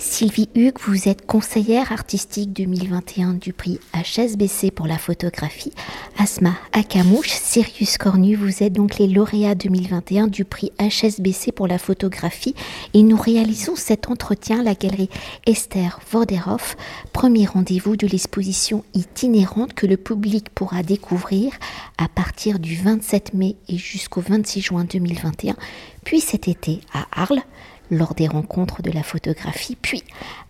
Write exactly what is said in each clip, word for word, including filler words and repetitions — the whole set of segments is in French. Sylvie Hugues, vous êtes conseillère artistique deux mille vingt et un du prix H S B C pour la photographie. Asma Kamouche, Sirius Cornu, vous êtes donc les lauréats deux mille vingt et un du prix H S B C pour la photographie. Et nous réalisons cet entretien à la galerie Esther Woerdehoff, premier rendez-vous de l'exposition itinérante que le public pourra découvrir à partir du vingt-sept mai et jusqu'au vingt-six juin deux mille vingt et un. Puis cet été à Arles, lors des rencontres de la photographie, puis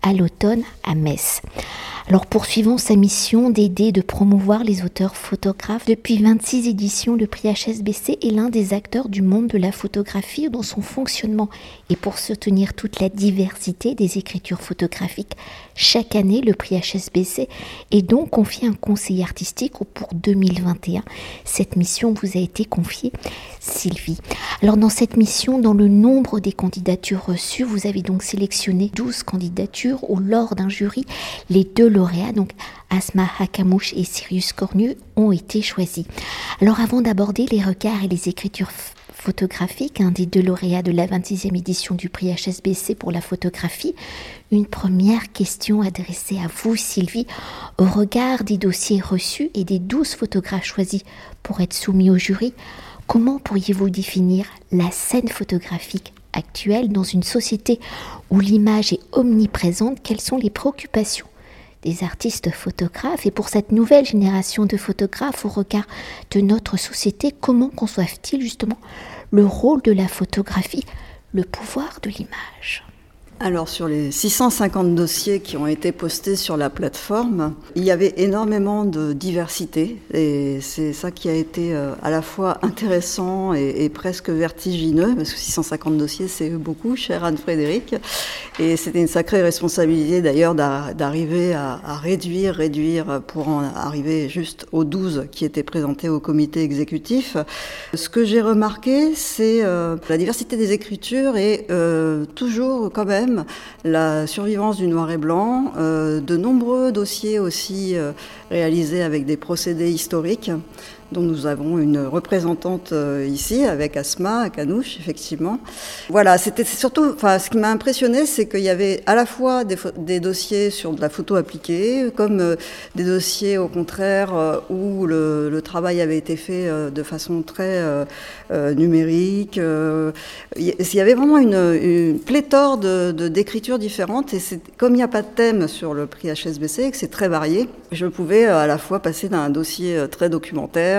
à l'automne à Metz. Alors poursuivant sa mission d'aider et de promouvoir les auteurs photographes, depuis vingt-six éditions, le prix H S B C est l'un des acteurs du monde de la photographie dans son fonctionnement. Et pour soutenir toute la diversité des écritures photographiques, chaque année, le prix H S B C est donc confié à un conseiller artistique pour deux mille vingt et un. Cette mission vous a été confiée, Sylvie. Alors dans cette mission, dans le nombre des candidatures reçues, vous avez donc sélectionné douze candidatures où lors d'un jury, les deux lauréats, donc Asma Kamouche et Sirius Cornu, ont été choisis. Alors avant d'aborder les regards et les écritures photographique, un des deux lauréats de la vingt-sixième édition du prix H S B C pour la photographie. Une première question adressée à vous, Sylvie. Au regard des dossiers reçus et des douze photographes choisis pour être soumis au jury, comment pourriez-vous définir la scène photographique actuelle dans une société où l'image est omniprésente? Quelles sont les préoccupations des artistes photographes? Et pour cette nouvelle génération de photographes, au regard de notre société, comment conçoivent-ils justement le rôle de la photographie, le pouvoir de l'image? Alors sur les six cent cinquante dossiers qui ont été postés sur la plateforme, il y avait énormément de diversité et c'est ça qui a été à la fois intéressant et, et presque vertigineux, parce que six cent cinquante dossiers c'est beaucoup, chère Anne-Frédéric, et c'était une sacrée responsabilité d'ailleurs d'arriver à, à réduire, réduire pour en arriver juste aux douze qui étaient présentés au comité exécutif. Ce que j'ai remarqué, c'est euh, la diversité des écritures et euh, toujours quand même la survivance du noir et blanc, euh, de nombreux dossiers aussi euh, réalisés avec des procédés historiques, dont nous avons une représentante euh, ici, avec Asma Kamouche, effectivement. Voilà, c'était surtout, enfin, ce qui m'a impressionné, c'est qu'il y avait à la fois des, des dossiers sur de la photo appliquée, comme euh, des dossiers, au contraire, euh, où le, le travail avait été fait euh, de façon très euh, euh, numérique. Euh, y, il y avait vraiment une, une pléthore de, de, d'écritures différentes, et c'est, comme il n'y a pas de thème sur le prix H S B C, et que c'est très varié, je pouvais euh, à la fois passer d'un dossier euh, très documentaire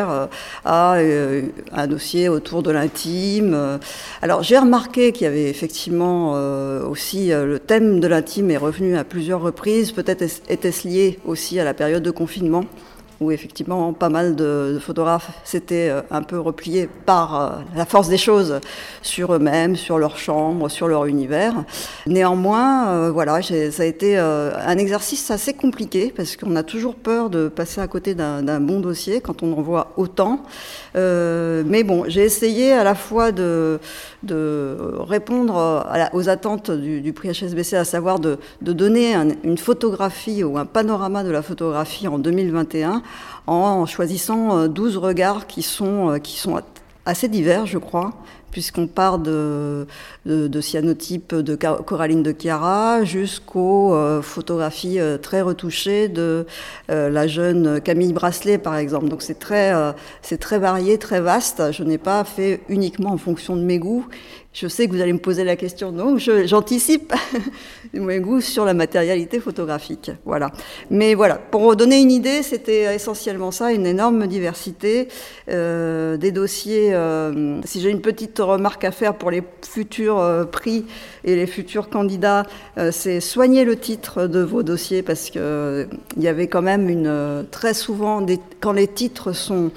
à un dossier autour de l'intime. Alors j'ai remarqué qu'il y avait effectivement aussi le thème de l'intime est revenu à plusieurs reprises, peut-être était-ce lié aussi à la période de confinement où effectivement pas mal de, de photographes s'étaient un peu repliés par la force des choses sur eux-mêmes, sur leur chambre, sur leur univers. Néanmoins, euh, voilà, j'ai, ça a été euh, un exercice assez compliqué parce qu'on a toujours peur de passer à côté d'un, d'un bon dossier quand on en voit autant. Euh, mais bon, j'ai essayé à la fois de, de répondre à la, aux attentes du, du prix H S B C, à savoir de, de donner un, une photographie ou un panorama de la photographie en deux mille vingt et un, en choisissant douze regards qui sont, qui sont assez divers, je crois, puisqu'on part de, de, de cyanotypes de Coraline de Chiara jusqu'aux euh, photographies euh, très retouchées de euh, la jeune Camille Bracelet, par exemple. Donc c'est très, euh, c'est très varié, très vaste. Je n'ai pas fait uniquement en fonction de mes goûts. Je sais que vous allez me poser la question, donc je, j'anticipe mes goûts sur la matérialité photographique. Voilà. Mais voilà, pour vous donner une idée, c'était essentiellement ça, une énorme diversité euh, des dossiers. Euh, si j'ai une petite remarque à faire pour les futurs euh, prix et les futurs candidats, euh, c'est soigner le titre de vos dossiers parce que euh, y avait quand même une très souvent des, quand les titres sont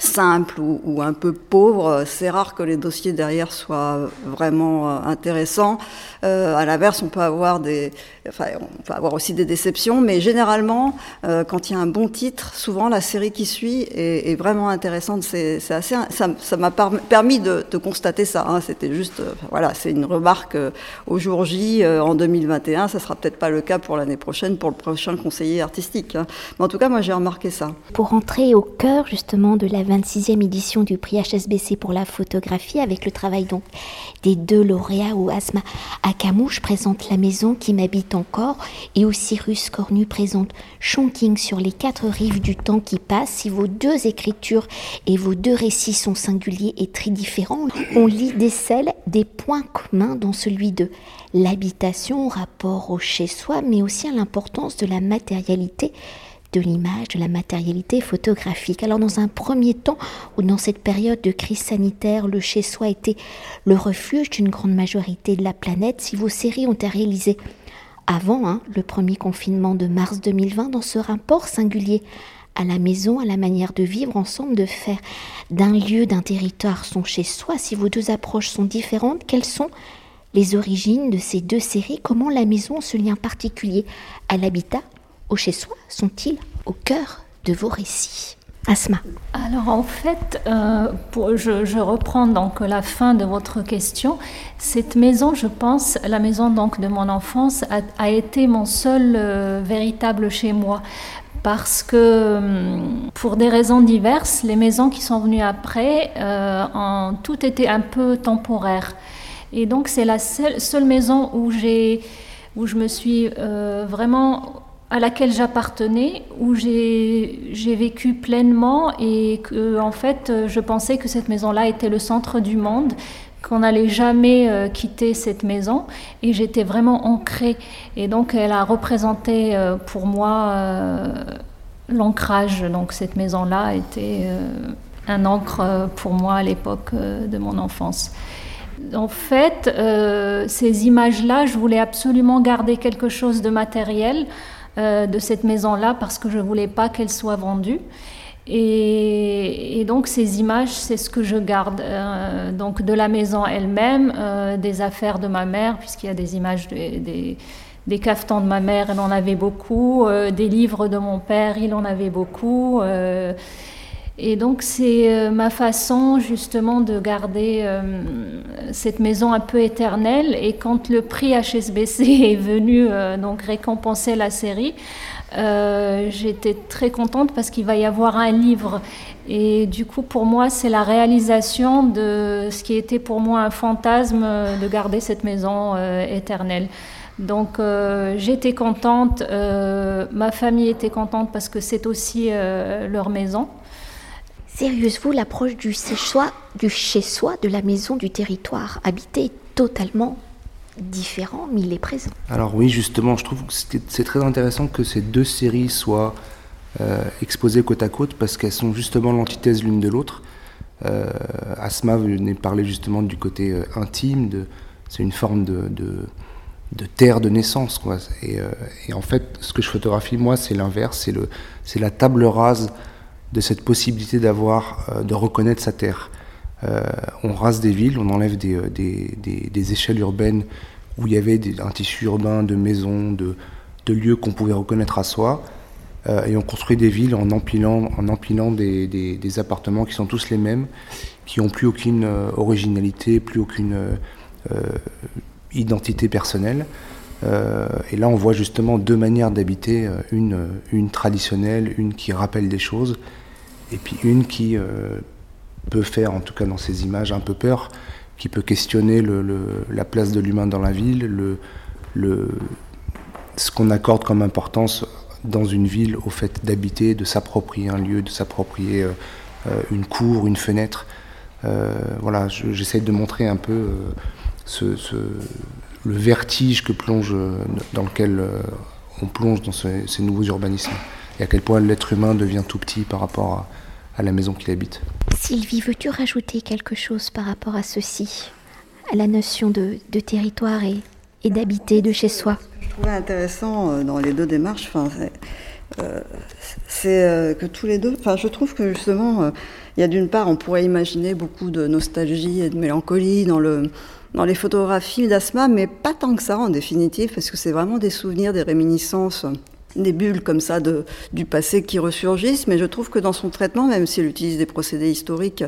simple ou, ou un peu pauvre, c'est rare que les dossiers derrière soient vraiment intéressants. Euh, à l'inverse, on peut avoir des, enfin, on peut avoir aussi des déceptions, mais généralement, euh, quand il y a un bon titre, souvent la série qui suit est, est vraiment intéressante. C'est, c'est assez, ça, ça m'a permis de, de constater ça. Hein. C'était juste, enfin, voilà, c'est une remarque euh, au jour J euh, en deux mille vingt et un. Ça sera peut-être pas le cas pour l'année prochaine, pour le prochain conseiller artistique. Hein. Mais en tout cas, moi j'ai remarqué ça. Pour entrer au cœur justement de la vingt-sixième édition du prix H S B C pour la photographie, avec le travail donc des deux lauréats où Asma Kamouche présente La maison qui m'habite encore et où Sirius Cornu présente Chongqing, sur les quatre rives du temps qui passe. Si vos deux écritures et vos deux récits sont singuliers et très différents, on lit des selles, des points communs dans celui de l'habitation, rapport au chez-soi, mais aussi à l'importance de la matérialité, de l'image, de la matérialité photographique. Alors dans un premier temps, ou dans cette période de crise sanitaire, le chez-soi était le refuge d'une grande majorité de la planète. Si vos séries ont été réalisées avant hein, le premier confinement de mars deux mille vingt, dans ce rapport singulier à la maison, à la manière de vivre ensemble, de faire d'un lieu, d'un territoire son chez-soi, si vos deux approches sont différentes, quelles sont les origines de ces deux séries? Comment la maison, ce lien particulier à l'habitat, au chez-soi, sont-ils au cœur de vos récits? Asma. Alors en fait, euh, pour, je, je reprends donc la fin de votre question. Cette maison, je pense, la maison donc de mon enfance a, a été mon seul euh, véritable chez moi, parce que pour des raisons diverses, les maisons qui sont venues après, euh, en, tout était un peu temporaire. Et donc c'est la seule, seule maison où j'ai, où je me suis euh, vraiment à laquelle j'appartenais, où j'ai, j'ai vécu pleinement et que, en fait, je pensais que cette maison-là était le centre du monde, qu'on n'allait jamais euh, quitter cette maison, et j'étais vraiment ancrée. Et donc, elle a représenté euh, pour moi euh, l'ancrage. Donc, cette maison-là était euh, un ancre pour moi à l'époque euh, de mon enfance. En fait, euh, ces images-là, je voulais absolument garder quelque chose de matériel de cette maison-là, parce que je ne voulais pas qu'elle soit vendue. Et, et donc ces images, c'est ce que je garde, euh, donc de la maison elle-même, euh, des affaires de ma mère, puisqu'il y a des images de, des, des cafetans de ma mère, elle en avait beaucoup, euh, des livres de mon père, il en avait beaucoup. Euh, et donc c'est ma façon justement de garder euh, cette maison un peu éternelle. Et quand le prix H S B C est venu euh, donc récompenser la série, euh, j'étais très contente parce qu'il va y avoir un livre, et du coup pour moi c'est la réalisation de ce qui était pour moi un fantasme de garder cette maison euh, éternelle. Donc euh, j'étais contente, euh, ma famille était contente parce que c'est aussi euh, leur maison. Sérieuse, vous, l'approche du chez-soi, du chez-soi, de la maison, du territoire habité, est totalement différent, mais il est présent. Alors oui, justement, je trouve que c'est très intéressant que ces deux séries soient euh, exposées côte à côte, parce qu'elles sont justement l'antithèse l'une de l'autre. Euh, Asma venait parler justement du côté euh, intime, de, c'est une forme de, de, de terre de naissance, quoi. Et, euh, et en fait, ce que je photographie, moi, c'est l'inverse, c'est, le, c'est la table rase de cette possibilité d'avoir, euh, de reconnaître sa terre. Euh, on rase des villes, on enlève des, des, des, des échelles urbaines où il y avait des, un tissu urbain de maisons, de, de lieux qu'on pouvait reconnaître à soi, euh, et on construit des villes en empilant, en empilant des, des, des appartements qui sont tous les mêmes, qui n'ont plus aucune euh, originalité, plus aucune euh, identité personnelle. Euh, et là, on voit justement deux manières d'habiter, une, une traditionnelle, une qui rappelle des choses, et puis une qui euh, peut faire, en tout cas dans ces images, un peu peur, qui peut questionner le, le, la place de l'humain dans la ville, le, le, ce qu'on accorde comme importance dans une ville au fait d'habiter, de s'approprier un lieu, de s'approprier euh, une cour, une fenêtre. Euh, voilà, je, j'essaie de montrer un peu euh, ce, ce, le vertige que plonge, dans lequel euh, on plonge dans ce, ces nouveaux urbanismes, et à quel point l'être humain devient tout petit par rapport à, à la maison qu'il habite. Sylvie, veux-tu rajouter quelque chose par rapport à ceci, à la notion de, de territoire et, et d'habiter, de chez soi? Je trouvais intéressant dans les deux démarches, enfin, c'est, euh, c'est euh, que tous les deux, enfin, je trouve que justement, euh, il y a d'une part, on pourrait imaginer beaucoup de nostalgie et de mélancolie dans le... dans les photographies d'Asma, mais pas tant que ça en définitive, parce que c'est vraiment des souvenirs, des réminiscences des bulles comme ça de, du passé qui ressurgissent, mais je trouve que dans son traitement, même s'il utilise des procédés historiques,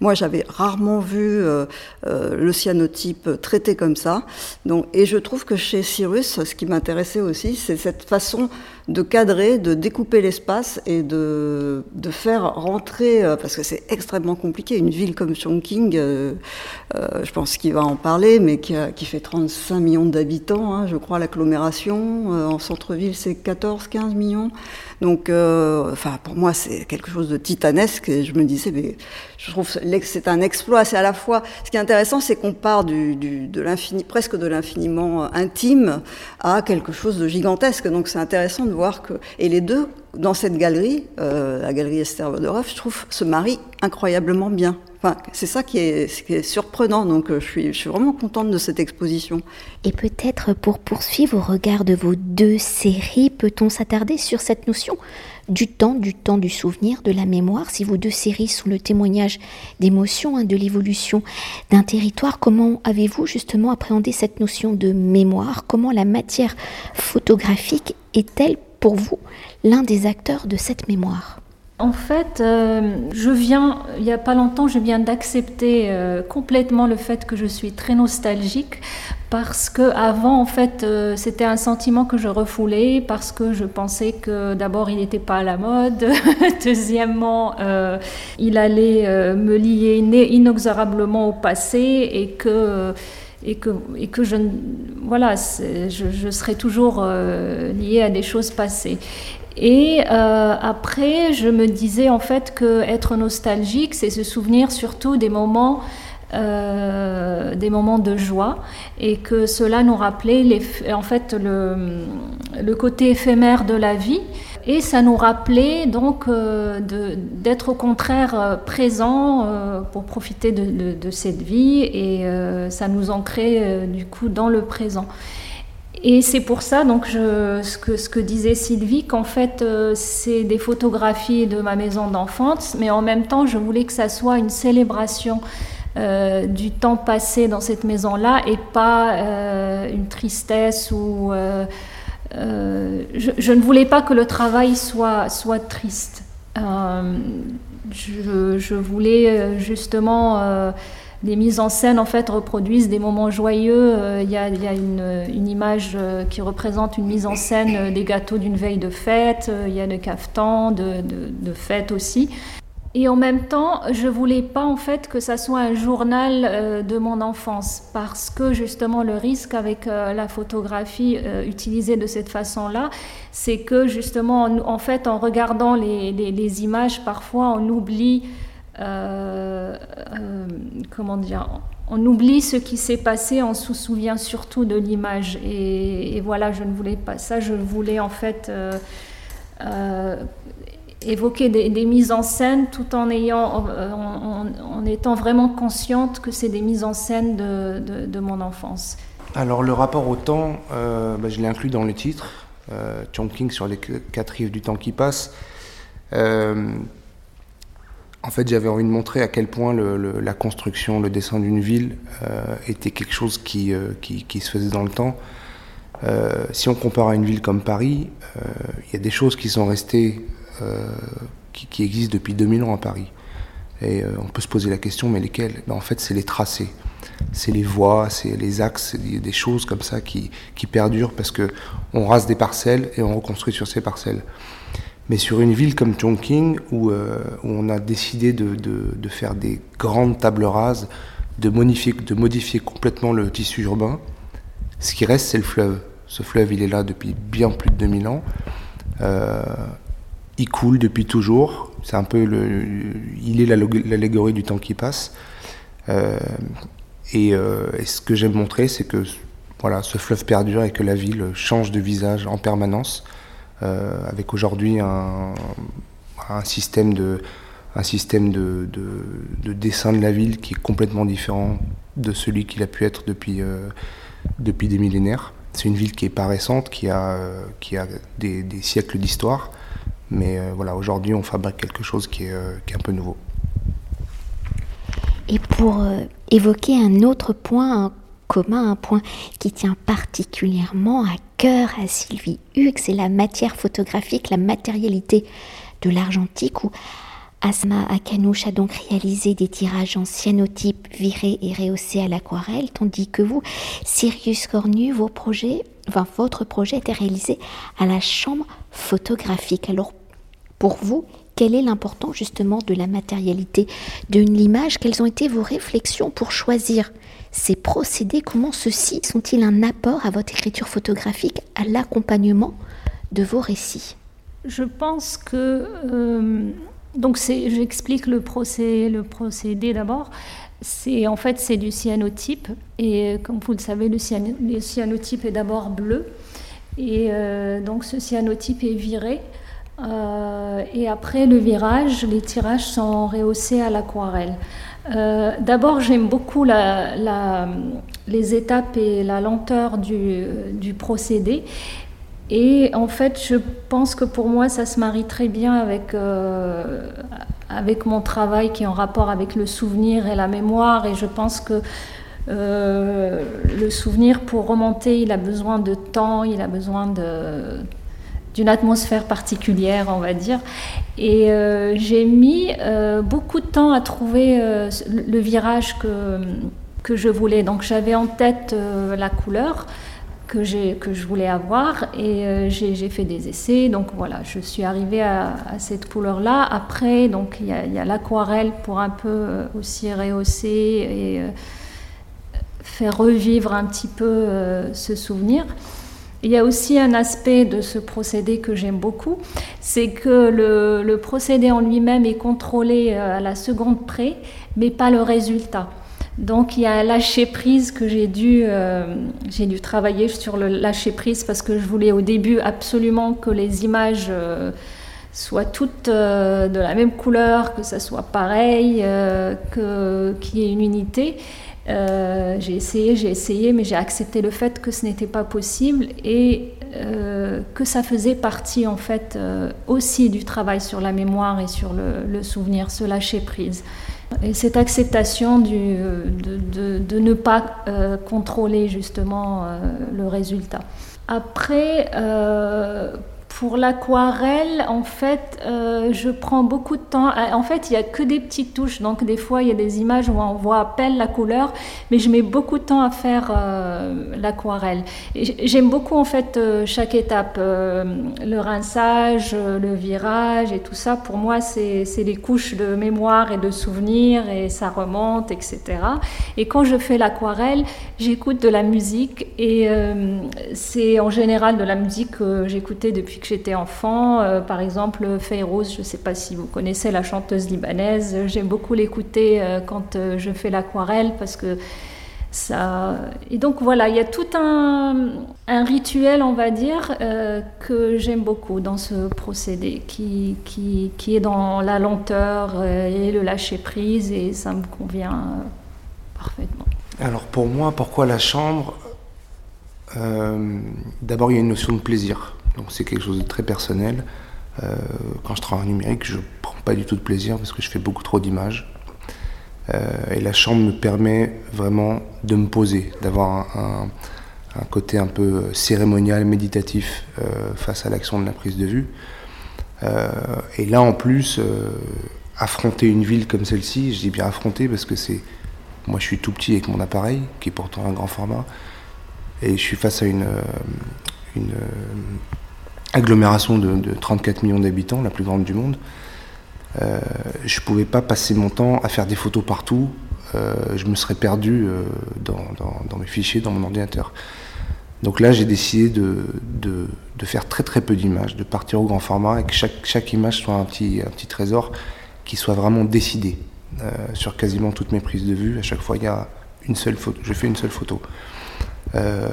moi j'avais rarement vu euh, euh, le cyanotype traité comme ça. Donc, et je trouve que chez Sirius, ce qui m'intéressait aussi, c'est cette façon de cadrer, de découper l'espace et de, de faire rentrer, euh, parce que c'est extrêmement compliqué, une ville comme Chongqing, euh, euh, je pense qu'il va en parler, mais qui, a, qui fait trente-cinq millions d'habitants, hein, je crois, l'agglomération, euh, en centre-ville c'est quatorze quinze millions, donc euh, enfin, pour moi c'est quelque chose de titanesque, et je me disais, mais je trouve que c'est un exploit, c'est à la fois, ce qui est intéressant c'est qu'on part du, du, de l'infini, presque de l'infiniment intime à quelque chose de gigantesque, donc c'est intéressant de voir que, et les deux dans cette galerie, euh, la galerie Esther Woerdehoff, je trouve, se marient incroyablement bien. Enfin, c'est ça qui est, qui est surprenant, donc je suis, je suis vraiment contente de cette exposition. Et peut-être pour poursuivre au regard de vos deux séries, peut-on s'attarder sur cette notion du temps, du temps du souvenir, de la mémoire? Si vos deux séries sont le témoignage d'émotions, hein, de l'évolution d'un territoire, comment avez-vous justement appréhendé cette notion de mémoire? Comment la matière photographique est-elle pour vous l'un des acteurs de cette mémoire? En fait, euh, je viens, il n'y a pas longtemps, je viens d'accepter euh, complètement le fait que je suis très nostalgique, parce qu'avant, en fait, euh, c'était un sentiment que je refoulais, parce que je pensais que d'abord, il n'était pas à la mode, deuxièmement, euh, il allait euh, me lier inexorablement au passé, et que... Et que, et que je, voilà, je, je serai toujours euh, liée à des choses passées. Et euh, après, je me disais en fait qu'être nostalgique, c'est se souvenir surtout des moments, euh, des moments de joie, et que cela nous rappelait les, en fait le, le côté éphémère de la vie. Et ça nous rappelait donc euh, de, d'être au contraire euh, présent euh, pour profiter de, de, de cette vie, et euh, ça nous ancrait euh, du coup dans le présent. Et c'est pour ça donc je, ce, que, ce que disait Sylvie, qu'en fait euh, c'est des photographies de ma maison d'enfance, mais en même temps je voulais que ça soit une célébration Euh, du temps passé dans cette maison-là, et pas euh, une tristesse ou... Euh, Euh, je, je ne voulais pas que le travail soit, soit triste. Euh, je, je voulais justement... Euh, les mises en scène, en fait, reproduisent des moments joyeux. Euh, y a, y a une, une image qui représente une mise en scène des gâteaux d'une veille de fête. Il y a des cafetans de, de, de fête aussi. Et en même temps, je voulais pas en fait que ça soit un journal euh, de mon enfance, parce que justement le risque avec euh, la photographie euh, utilisée de cette façon-là, c'est que justement en, en fait en regardant les, les, les images, parfois on oublie euh, euh, comment dire, on oublie ce qui s'est passé, on se souvient surtout de l'image. Et, et voilà, je ne voulais pas ça. Je voulais en fait euh, euh, évoquer des, des mises en scène tout en ayant, en, en, en étant vraiment consciente que c'est des mises en scène de, de, de mon enfance. Alors le rapport au temps, euh, ben, je l'ai inclus dans le titre, euh, Chongqing sur les quatre rives du temps qui passe. Euh, en fait, j'avais envie de montrer à quel point le, le, la construction, le dessin d'une ville euh, était quelque chose qui, euh, qui, qui se faisait dans le temps. Euh, si on compare à une ville comme Paris, euh, y a des choses qui sont restées Euh, qui, qui existent depuis deux mille ans à Paris. Et euh, on peut se poser la question, mais lesquels? Ben, en fait, c'est les tracés, c'est les voies, c'est les axes, c'est des, des choses comme ça qui, qui perdurent, parce qu'on rase des parcelles et on reconstruit sur ces parcelles. Mais sur une ville comme Chongqing, où, euh, où on a décidé de, de, de faire des grandes tables rases, de modifier, de modifier complètement le tissu urbain, ce qui reste, c'est le fleuve. Ce fleuve, il est là depuis bien plus de deux mille ans. Euh, Il coule depuis toujours, c'est un peu le, il est l'allégorie du temps qui passe. Euh, et, euh, et ce que j'aime montrer, c'est que voilà, ce fleuve perdure et que la ville change de visage en permanence, euh, avec aujourd'hui un, un système de, un système de, de, de dessin de la ville qui est complètement différent de celui qu'il a pu être depuis, euh, depuis des millénaires. C'est une ville qui est pas récente, qui a, qui a des, des siècles d'histoire. Mais euh, voilà, aujourd'hui, on fabrique quelque chose qui est, euh, qui est un peu nouveau. Et pour euh, évoquer un autre point hein, commun, un point qui tient particulièrement à cœur à Sylvie Hugues et la matière photographique, la matérialité de l'argentique, où Asma Kamouche a donc réalisé des tirages en cyanotype virés et rehaussés à l'aquarelle, tandis que vous, Sirius Cornu, vos projets, enfin, votre projet était réalisé à la chambre photographique. Alors, pour vous, quelle est l'importance justement de la matérialité de l'image? Quelles ont été vos réflexions pour choisir ces procédés? Comment ceux-ci sont-ils un apport à votre écriture photographique, à l'accompagnement de vos récits? Je pense que... Euh... Donc c'est, j'explique le, procé, le procédé d'abord. C'est, en fait, c'est du cyanotype. Et comme vous le savez, le, cyano, le cyanotype est d'abord bleu. Et euh, donc ce cyanotype est viré. Euh, et après le virage, les tirages sont rehaussés à l'aquarelle. Euh, d'abord, j'aime beaucoup la, la, les étapes et la lenteur du, du procédé. Et en fait, je pense que pour moi, ça se marie très bien avec, euh, avec mon travail qui est en rapport avec le souvenir et la mémoire. Et je pense que euh, le souvenir, pour remonter, il a besoin de temps, il a besoin de, d'une atmosphère particulière, on va dire. Et euh, j'ai mis euh, beaucoup de temps à trouver euh, le virage que, que je voulais. Donc j'avais en tête euh, la couleur. Que, j'ai, que je voulais avoir, et euh, j'ai, j'ai fait des essais, donc voilà, je suis arrivée à, à cette couleur-là. Après, donc il y a, y a l'aquarelle pour un peu euh, aussi rehausser et euh, faire revivre un petit peu euh, ce souvenir. Il y a aussi un aspect de ce procédé que j'aime beaucoup, c'est que le, le procédé en lui-même est contrôlé à la seconde près, mais pas le résultat. Donc il y a un lâcher-prise que j'ai dû, euh, j'ai dû travailler sur le lâcher-prise, parce que je voulais au début absolument que les images euh, soient toutes euh, de la même couleur, que ça soit pareil, euh, que, qu'il y ait une unité. Euh, j'ai essayé, j'ai essayé, mais j'ai accepté le fait que ce n'était pas possible, et euh, que ça faisait partie en fait euh, aussi du travail sur la mémoire et sur le, le souvenir, ce lâcher-prise. Et cette acceptation du, de, de, de ne pas euh, contrôler justement euh, le résultat. Après, euh, pour l'aquarelle, en fait, euh, je prends beaucoup de temps. En fait, il n'y a que des petites touches. Donc, des fois, il y a des images où on voit à peine la couleur, mais je mets beaucoup de temps à faire euh, l'aquarelle. Et j'aime beaucoup, en fait, euh, chaque étape. Euh, le rinçage, le virage et tout ça, pour moi, c'est, c'est les couches de mémoire et de souvenirs, et ça remonte, et cetera. Et quand je fais l'aquarelle, j'écoute de la musique, et euh, c'est en général de la musique que j'écoutais depuis que j'étais enfant, euh, par exemple Fairouz, je ne sais pas si vous connaissez, la chanteuse libanaise. J'aime beaucoup l'écouter euh, quand euh, je fais l'aquarelle, parce que ça... Et donc voilà, il y a tout un, un rituel, on va dire, euh, que j'aime beaucoup dans ce procédé, qui, qui, qui est dans la lenteur euh, et le lâcher-prise, et ça me convient euh, parfaitement. Alors pour moi, pourquoi la chambre ? euh, D'abord, il y a une notion de plaisir. Donc c'est quelque chose de très personnel. Euh, quand je travaille en numérique, je ne prends pas du tout de plaisir parce que je fais beaucoup trop d'images. Euh, et la chambre me permet vraiment de me poser, d'avoir un, un, un côté un peu cérémonial, méditatif euh, face à l'action de la prise de vue. Euh, et là en plus, euh, affronter une ville comme celle-ci, je dis bien affronter parce que c'est... Moi je suis tout petit avec mon appareil, qui est pourtant un grand format, et je suis face à une... Euh, une euh, agglomération de, de trente-quatre millions d'habitants, la plus grande du monde. Euh, je ne pouvais pas passer mon temps à faire des photos partout. Euh, je me serais perdu euh, dans, dans, dans mes fichiers, dans mon ordinateur. Donc là, j'ai décidé de, de, de faire très très peu d'images, de partir au grand format, et que chaque, chaque image soit un petit, un petit trésor qui soit vraiment décidé. Euh, sur quasiment toutes mes prises de vue, à chaque fois, il y a une seule photo. Je fais une seule photo. Euh,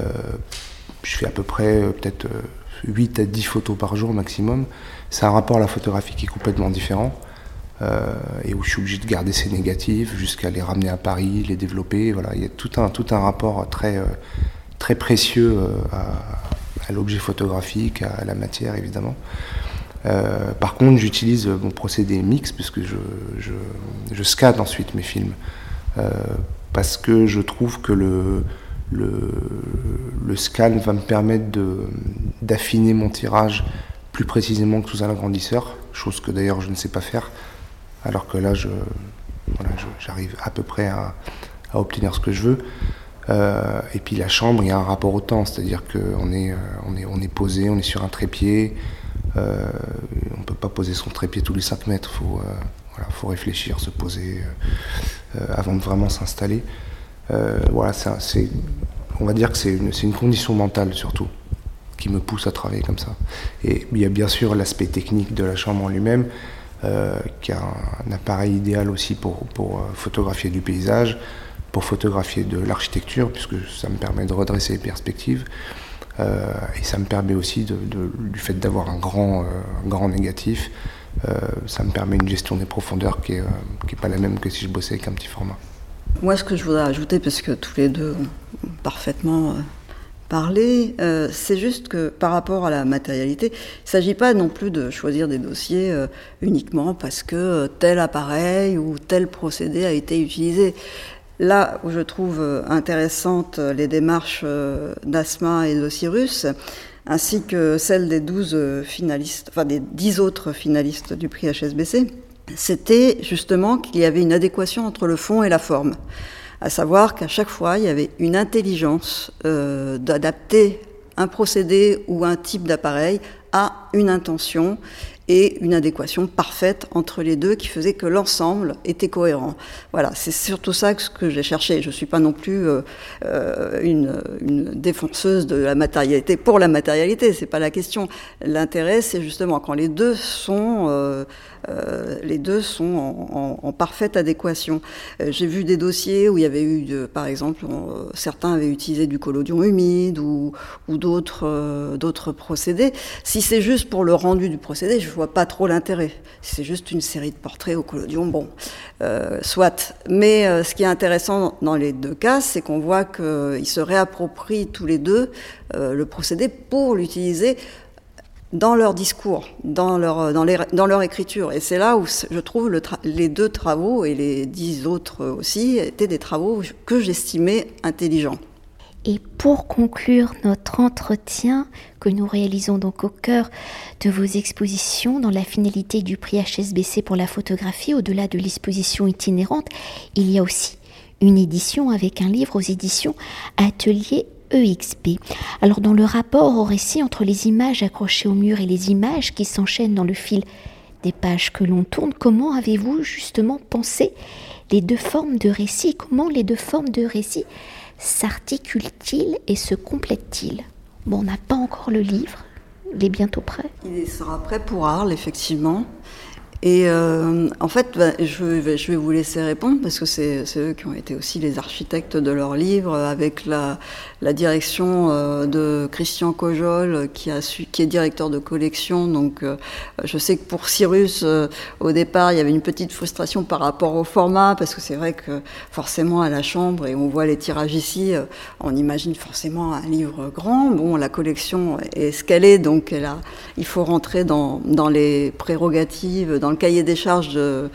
Je fais à peu près euh, peut-être euh, huit à dix photos par jour maximum. C'est un rapport à la photographie qui est complètement différent, euh, et où je suis obligé de garder ces négatifs jusqu'à les ramener à Paris, les développer. Voilà. Il y a tout un, tout un rapport très, euh, très précieux euh, à, à l'objet photographique, à la matière évidemment. Euh, par contre, j'utilise mon procédé mix puisque je, je, je scanne ensuite mes films, euh, parce que je trouve que le... Le, le scan va me permettre de, d'affiner mon tirage plus précisément que sous un agrandisseur, chose que d'ailleurs je ne sais pas faire, alors que là je, voilà, je, j'arrive à peu près à, à obtenir ce que je veux. Euh, et puis la chambre, il y a un rapport au temps, c'est-à-dire qu'on est, on est, on est posé, on est sur un trépied, euh, on ne peut pas poser son trépied tous les cinq mètres, il faut, euh, voilà, faut réfléchir, se poser euh, avant de vraiment s'installer. Euh, voilà, c'est, c'est, on va dire que c'est une, c'est une condition mentale surtout qui me pousse à travailler comme ça. Et il y a bien sûr l'aspect technique de la chambre en lui-même, euh, qui a un, un appareil idéal aussi pour, pour photographier du paysage, pour photographier de l'architecture, puisque ça me permet de redresser les perspectives, euh, et ça me permet aussi de, de, du fait d'avoir un grand, euh, un grand négatif, euh, ça me permet une gestion des profondeurs qui n'est euh, pas la même que si je bossais avec un petit format. Moi, ce que je voudrais ajouter, parce que tous les deux ont parfaitement euh, parlé, euh, c'est juste que par rapport à la matérialité, il ne s'agit pas non plus de choisir des dossiers euh, uniquement parce que euh, tel appareil ou tel procédé a été utilisé. Là où je trouve intéressantes les démarches d'Asma et de Sirius, ainsi que celles des douze finalistes, enfin des dix autres finalistes du prix H S B C, c'était justement qu'il y avait une adéquation entre le fond et la forme. À savoir qu'à chaque fois, il y avait une intelligence euh, d'adapter un procédé ou un type d'appareil à une intention et une adéquation parfaite entre les deux qui faisait que l'ensemble était cohérent. Voilà, c'est surtout ça que, ce que j'ai cherché. Je ne suis pas non plus euh, une, une défenseuse de la matérialité pour la matérialité, c'est pas la question. L'intérêt, c'est justement quand les deux sont, euh, euh, les deux sont en, en, en parfaite adéquation. Euh, j'ai vu des dossiers où il y avait eu, euh, par exemple, on, certains avaient utilisé du collodion humide ou, ou d'autres, euh, d'autres procédés. Si c'est juste pour le rendu du procédé, je Je vois pas trop l'intérêt. C'est juste une série de portraits au collodion, bon, euh, soit. Mais euh, ce qui est intéressant dans les deux cas, c'est qu'on voit qu'ils se réapproprient tous les deux euh, le procédé pour l'utiliser dans leur discours, dans leur, dans les, dans leur écriture. Et c'est là où je trouve le tra- les deux travaux, et les dix autres aussi, étaient des travaux que j'estimais intelligents. Et pour conclure notre entretien que nous réalisons donc au cœur de vos expositions, dans la finalité du prix H S B C pour la photographie, au-delà de l'exposition itinérante, il y a aussi une édition avec un livre aux éditions Atelier E X P. Alors dans le rapport au récit entre les images accrochées au mur et les images qui s'enchaînent dans le fil des pages que l'on tourne, comment avez-vous justement pensé les deux formes de récit ? Comment les deux formes de récit s'articule-t-il et se complète-t-il ? Bon, on n'a pas encore le livre, il est bientôt prêt. Il sera prêt pour Arles, effectivement. Et euh, en fait, bah, je, vais, je vais vous laisser répondre, parce que c'est, c'est eux qui ont été aussi les architectes de leur livre, avec la, la direction euh, de Christian Cojol, qui, a su, qui est directeur de collection. Donc, euh, je sais que pour Sirius, euh, au départ, il y avait une petite frustration par rapport au format, parce que c'est vrai que forcément, à la chambre, et on voit les tirages ici, euh, on imagine forcément un livre grand. Bon, la collection est escalée, donc elle a, il faut rentrer dans, dans les prérogatives, dans dans le cahier des charges de,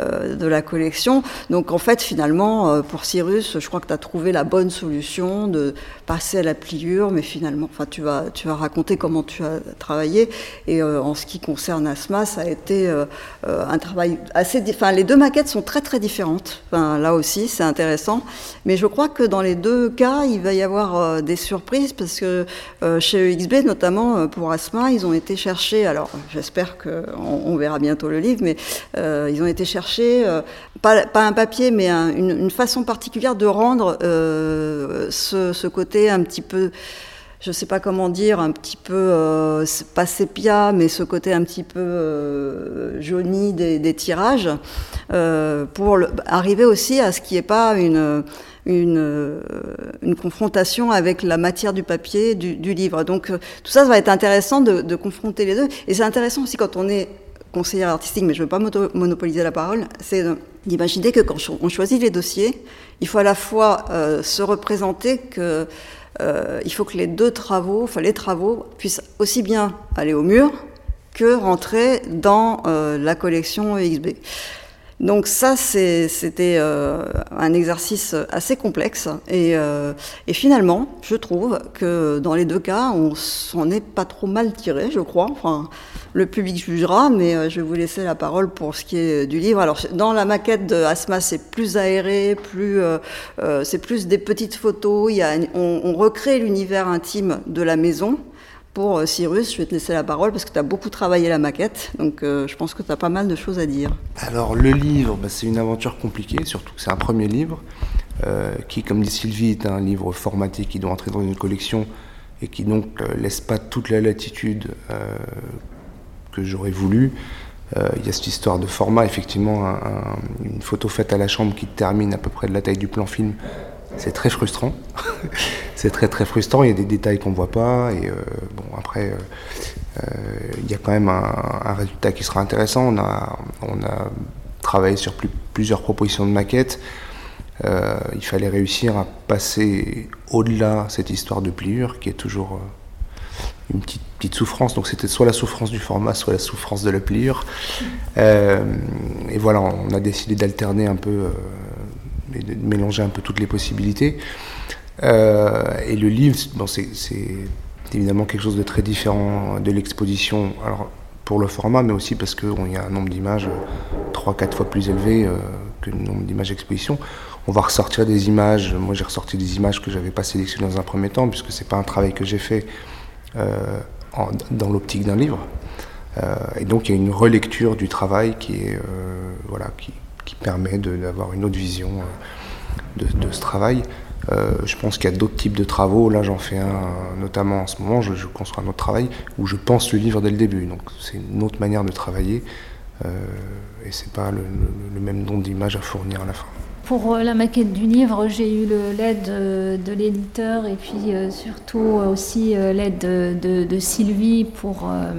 euh, de la collection. Donc en fait, finalement, pour Sirius, je crois que tu as trouvé la bonne solution de passer à la pliure, mais finalement, enfin, tu vas, tu vas raconter comment tu as travaillé. Et euh, en ce qui concerne Asma, ça a été euh, un travail assez... Enfin, les deux maquettes sont très, très différentes. Enfin, là aussi, c'est intéressant. Mais je crois que dans les deux cas, il va y avoir euh, des surprises, parce que euh, chez E X B, notamment euh, pour Asma, ils ont été chercher... Alors, j'espère qu'on on verra bientôt le livre, mais euh, ils ont été chercher, euh, pas, pas un papier, mais un, une, une façon particulière de rendre euh, ce, ce côté un petit peu, je sais pas comment dire, un petit peu, euh, pas sépia, mais ce côté un petit peu euh, jauni des, des tirages, euh, pour le, arriver aussi à ce qu'il n'y ait pas une, une, une confrontation avec la matière du papier, du, du livre. Donc tout ça, ça va être intéressant de, de confronter les deux. Et c'est intéressant aussi quand on est conseillère artistique, mais je ne veux pas monopoliser la parole, c'est d'imaginer que quand on choisit les dossiers, il faut à la fois euh, se représenter que euh, il faut que les deux travaux, enfin les travaux, puissent aussi bien aller au mur que rentrer dans euh, la collection E X B. Donc ça, c'est, c'était euh, un exercice assez complexe. Et, euh, et finalement, je trouve que dans les deux cas, on s'en est pas trop mal tiré, je crois. Enfin, le public jugera, mais je vais vous laisser la parole pour ce qui est du livre. Alors, dans la maquette de Asma, c'est plus aéré, plus, euh, c'est plus des petites photos. Il y a, on, on recrée l'univers intime de la maison. Pour euh, Cyrus, je vais te laisser la parole parce que tu as beaucoup travaillé la maquette, donc euh, je pense que tu as pas mal de choses à dire. Alors le livre, bah, c'est une aventure compliquée, surtout que c'est un premier livre, euh, qui, comme dit Sylvie, est un livre formaté qui doit entrer dans une collection et qui donc euh, laisse pas toute la latitude euh, que j'aurais voulu. Il euh, y a cette histoire de format, effectivement, un, un, une photo faite à la chambre qui termine à peu près de la taille du plan film. C'est très frustrant, c'est très très frustrant, il y a des détails qu'on ne voit pas, et euh, bon après, euh, euh, il y a quand même un, un résultat qui sera intéressant. On a, on a travaillé sur plus, plusieurs propositions de maquettes, euh, il fallait réussir à passer au-delà cette histoire de pliure qui est toujours une petite, petite souffrance, donc c'était soit la souffrance du format, soit la souffrance de la pliure, euh, et voilà, on a décidé d'alterner un peu... Euh, et de mélanger un peu toutes les possibilités. Euh, et le livre, bon, c'est, c'est évidemment quelque chose de très différent de l'exposition, alors pour le format, mais aussi parce qu'il y a un nombre d'images trois à quatre fois plus élevé euh, que le nombre d'images d'exposition. On va ressortir des images, moi j'ai ressorti des images que je n'avais pas sélectionnées dans un premier temps, puisque ce n'est pas un travail que j'ai fait euh, en, dans l'optique d'un livre. Euh, et donc il y a une relecture du travail qui est... Euh, voilà, qui, qui permet de, d'avoir une autre vision de, de ce travail. Euh, je pense qu'il y a d'autres types de travaux. Là, j'en fais un, notamment en ce moment, je, je construis un autre travail où je pense le livre dès le début. Donc, c'est une autre manière de travailler euh, et c'est pas le, le, le même nombre d'images à fournir à la fin. Pour la maquette du livre, j'ai eu le, l'aide de l'éditeur et puis euh, surtout aussi euh, l'aide de, de, de Sylvie pour... Euh,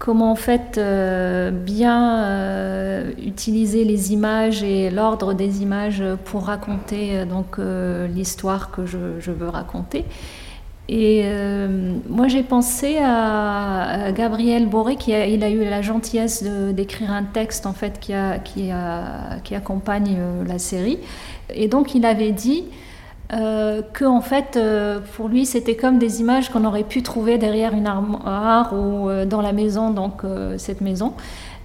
Comment en fait euh, bien euh, utiliser les images et l'ordre des images pour raconter euh, donc euh, l'histoire que je, je veux raconter. Et euh, moi j'ai pensé à, à Gabriel Boré qui a, il a eu la gentillesse de, d'écrire un texte en fait qui, a, qui, a, qui accompagne euh, la série. Et donc il avait dit Euh, que en fait euh, pour lui c'était comme des images qu'on aurait pu trouver derrière une armoire ou euh, dans la maison, donc euh, cette maison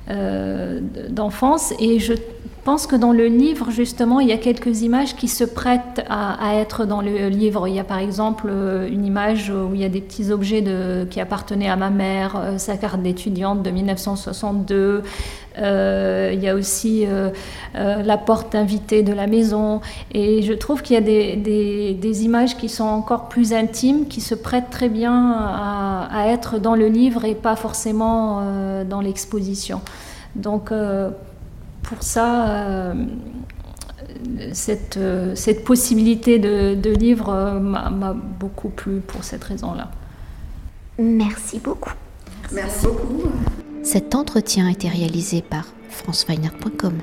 euh, d'enfance, et je pense que dans le livre justement il y a quelques images qui se prêtent à, à être dans le livre. Il y a par exemple une image où il y a des petits objets de, qui appartenaient à ma mère, euh, sa carte d'étudiante de dix-neuf cent soixante-deux. Euh, il y a aussi euh, euh, la porte d'invité de la maison, et je trouve qu'il y a des, des, des images qui sont encore plus intimes, qui se prêtent très bien à, à être dans le livre et pas forcément euh, dans l'exposition. Donc euh, pour ça, euh, cette, euh, cette possibilité de, de livre euh, m'a, m'a beaucoup plu pour cette raison-là. Merci beaucoup. Merci, Merci beaucoup. Cet entretien a été réalisé par France Fine Art point com.